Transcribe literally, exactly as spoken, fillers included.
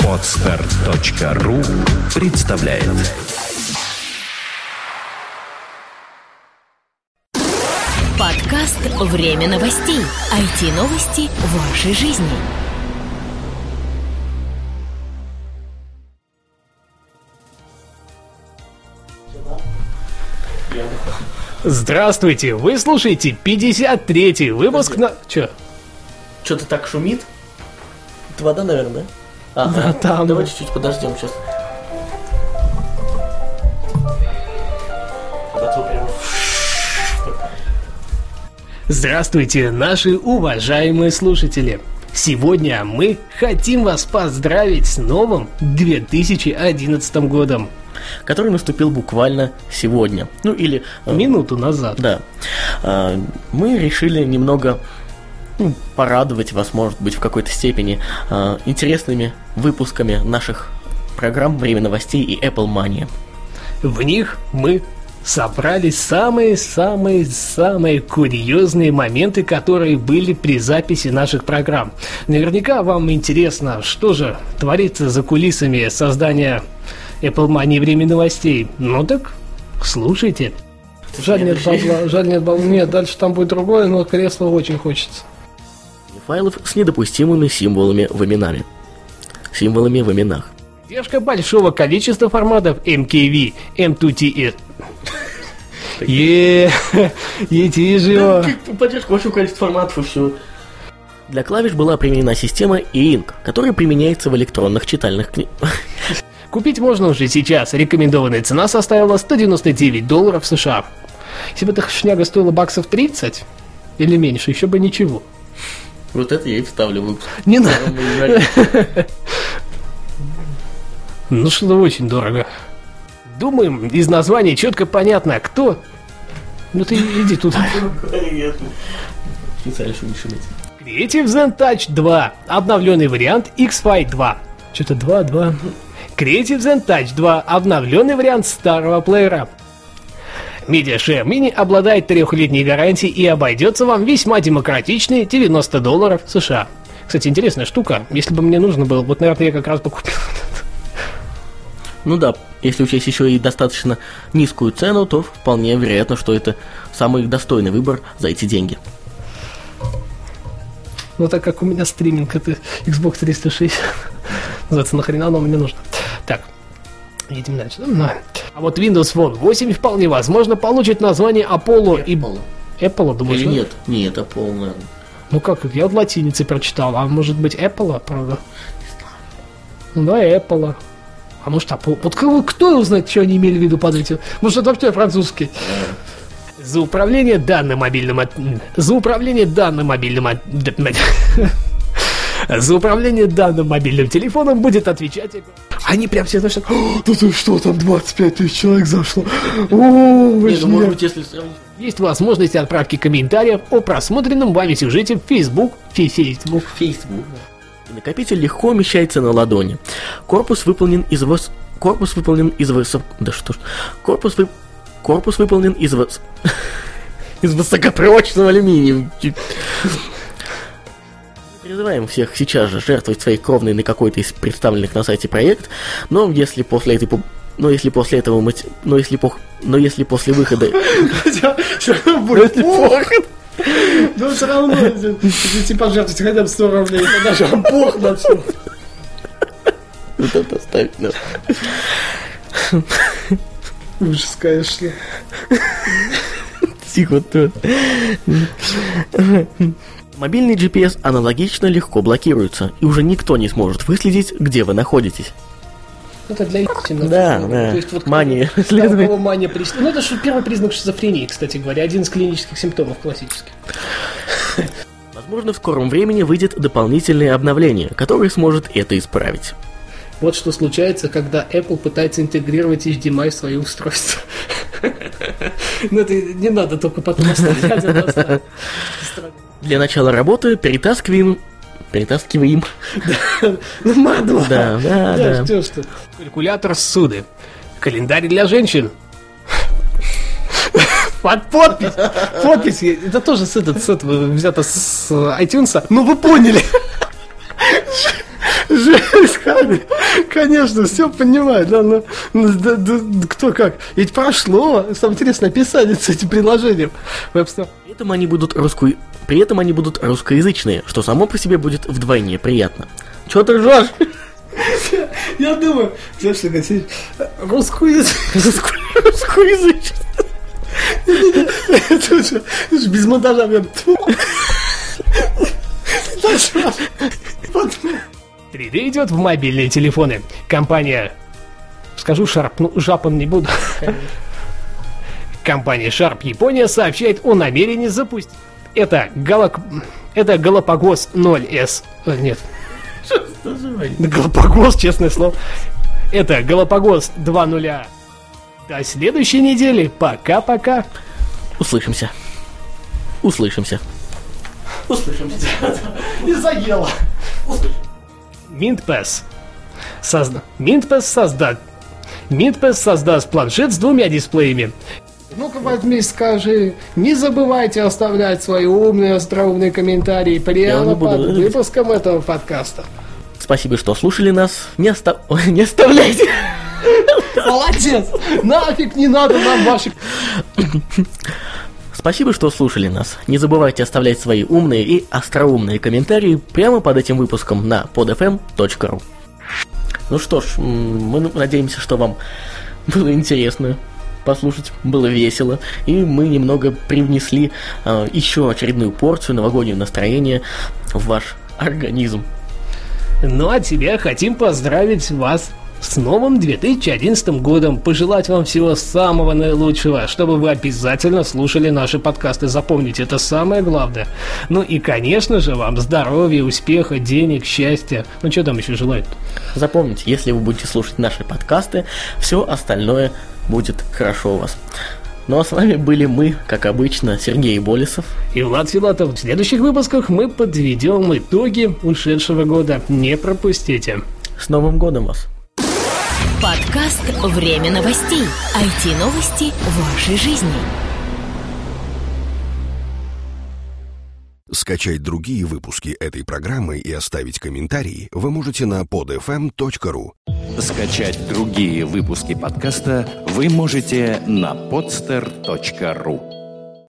Podster.ru представляет. Подкаст «Время новостей». ай ти-новости вашей жизни. Здравствуйте! Вы слушаете пятьдесят третий выпуск на... Че? Что-то так шумит? Это вода, наверное, да? Ага. Да, там. Давай чуть-чуть подождем сейчас. Здравствуйте, наши уважаемые слушатели! Сегодня мы хотим вас поздравить с новым две тысячи одиннадцатым годом, который наступил буквально сегодня. Ну или... Минуту назад. Да. Мы решили немного... Ну, порадовать вас, может быть, в какой-то степени э, интересными выпусками наших программ «Время новостей» и «Эпплмания». В них мы собрали самые-самые-самые курьезные моменты, которые были при записи наших программ. Наверняка вам интересно, что же творится за кулисами создания «Эпплмании» «Время новостей». Ну так слушайте. Жаль нет, бабла, жаль нет бабла, нет, дальше там будет другое, но кресло очень хочется. Файлов с недопустимыми символами в именами. Символами в именах. Поддержка большого количества форматов эм кей ви, эм два ти. Еее, ети живо. Поддержка большого количества форматов и все. Для клавиш была применена система E Ink, которая применяется в электронных читальных книгах. Купить можно уже сейчас. Рекомендованная цена составила сто девяносто девять долларов США. Если бы эта шняга стоила баксов тридцать или меньше, еще бы ничего. Вот это я и вставлю в выпуск. Не надо. Ну что-то очень дорого. Думаем, из названия четко понятно, кто. Ну ты иди туда. Специально, чтобы не шуметь. Creative Zen Touch два. Обновленный вариант X-Fi два. Что-то два, два. Creative Zen Touch два. Обновленный вариант старого плеера. Media Share Mini обладает трехлетней гарантией и обойдется вам весьма демократичные девяносто долларов США. Кстати, интересная штука. Если бы мне нужно было, вот, наверное, я как раз бы купил этот. Ну да, если учесть еще и достаточно низкую цену, то вполне вероятно, что это самый достойный выбор за эти деньги. Ну так как у меня стриминг, это Xbox триста шестьдесят. Называется, нахрена оно мне нужно. Так, едем дальше. А вот Windows Phone восемь вполне возможно получит название Apollo и... Apple. Apple, думаешь? Или нет? Нет, Apollo, наверное. Ну как, я в латинице прочитал, а может быть Apple, правда? Не знаю. Ну давай Apple. А может Apollo. Вот кто, кто узнает, что они имели в виду под этим? Может это вообще французский? За управление данным мобильным... От... За управление данным мобильным... От... За управление данным мобильным телефоном будет отвечать... Они прям все, значит, да ты что, там двадцать пять тысяч человек зашло. О, нет, может быть, если... Есть возможность отправки комментариев о просмотренном вами сюжете в Facebook. Facebook. Facebook. Накопитель легко умещается на ладони. Корпус выполнен из... Вос... Корпус выполнен из... Вос... Да что ж... Корпус вы... Корпус выполнен из... Вос... из высокопрочного алюминия. Призываем всех сейчас же жертвовать своей кровной на какой-то из представленных на сайте проект, но если после этой пуб... но если после этого мы... но если пох... но если после выхода все равно будет плохо, но все равно если пожертвовать хотя бы сто рублей, это даже плохо на все. Вот это оставить надо. Ужас, конечно. Тихо тут. Мобильный джи пи эс аналогично легко блокируется, и уже никто не сможет выследить, где вы находитесь. Это для истины. Да, да. То есть, вот, мания. Там, кого мания приш... Ну, это первый признак шизофрении, кстати говоря, один из клинических симптомов классических. Возможно, в скором времени выйдет дополнительное обновление, которое сможет это исправить. Вот что случается, когда Apple пытается интегрировать эйч ди эм ай в свое устройство. Ну, это не надо только потом оставлять. Для начала работы перетаскиваем... Перетаскиваем... Ну, мадва! Да, да, да. Ждёшь что? Калькулятор ссуды. Календарь для женщин. Под подпись! Подпись! Это тоже с этого взято с iTunes. Ну, вы поняли! деле, конечно, все понимаю, да, но, да, да, кто как. Ведь прошло, самое интересное, писали с этим приложением в App Store. При этом они будут русскую... При этом они будут русскоязычные, что само по себе будет вдвойне приятно. Чё ты ржёшь? Я думаю, знаешь, Алексей, русскоязычный. Слушай, без монтажа прям... три дэ идет в мобильные телефоны. Компания... Скажу Sharp, ну жапан не буду. Компания Sharp Япония сообщает о намерении запустить... Это Галак... Это Galapagos ноль эс. Нет. Что это? Galapagos, честное слово. Это Galapagos два ноль. До следующей недели. Пока-пока. Услышимся. Услышимся. Услышимся. Не заело. Mint Pass. Созда... Mint Pass созда... Mint Pass создаст планшет с двумя дисплеями. Ну-ка возьми, скажи, не забывайте оставлять свои умные, остроумные комментарии прямо под выпуском этого подкаста. Спасибо, что слушали нас. Не, оста... не оставляйте. Молодец! Нафиг не надо нам ваших... Спасибо, что слушали нас. Не забывайте оставлять свои умные и остроумные комментарии прямо под этим выпуском на под эф эм точка ру. Ну что ж, мы надеемся, что вам было интересно послушать, было весело, и мы немного привнесли э, еще очередную порцию новогоднего настроения в ваш организм. Ну а тебя хотим поздравить вас с новым две тысячи одиннадцатым годом, пожелать вам всего самого наилучшего, чтобы вы обязательно слушали наши подкасты, запомните, это самое главное. Ну и, конечно же, вам здоровья, успеха, денег, счастья, ну что там еще желают? Запомните, если вы будете слушать наши подкасты, все остальное будет хорошо у вас. Ну а с вами были мы, как обычно, Сергей Болесов и Влад Филатов. В следующих выпусках мы подведем итоги ушедшего года. Не пропустите. С Новым годом вас! Подкаст «Время новостей». ай ти-новости вашей жизни. Скачать другие выпуски этой программы и оставить комментарии вы можете на под эф эм точка ру. Скачать другие выпуски подкаста вы можете на подстер точка ру.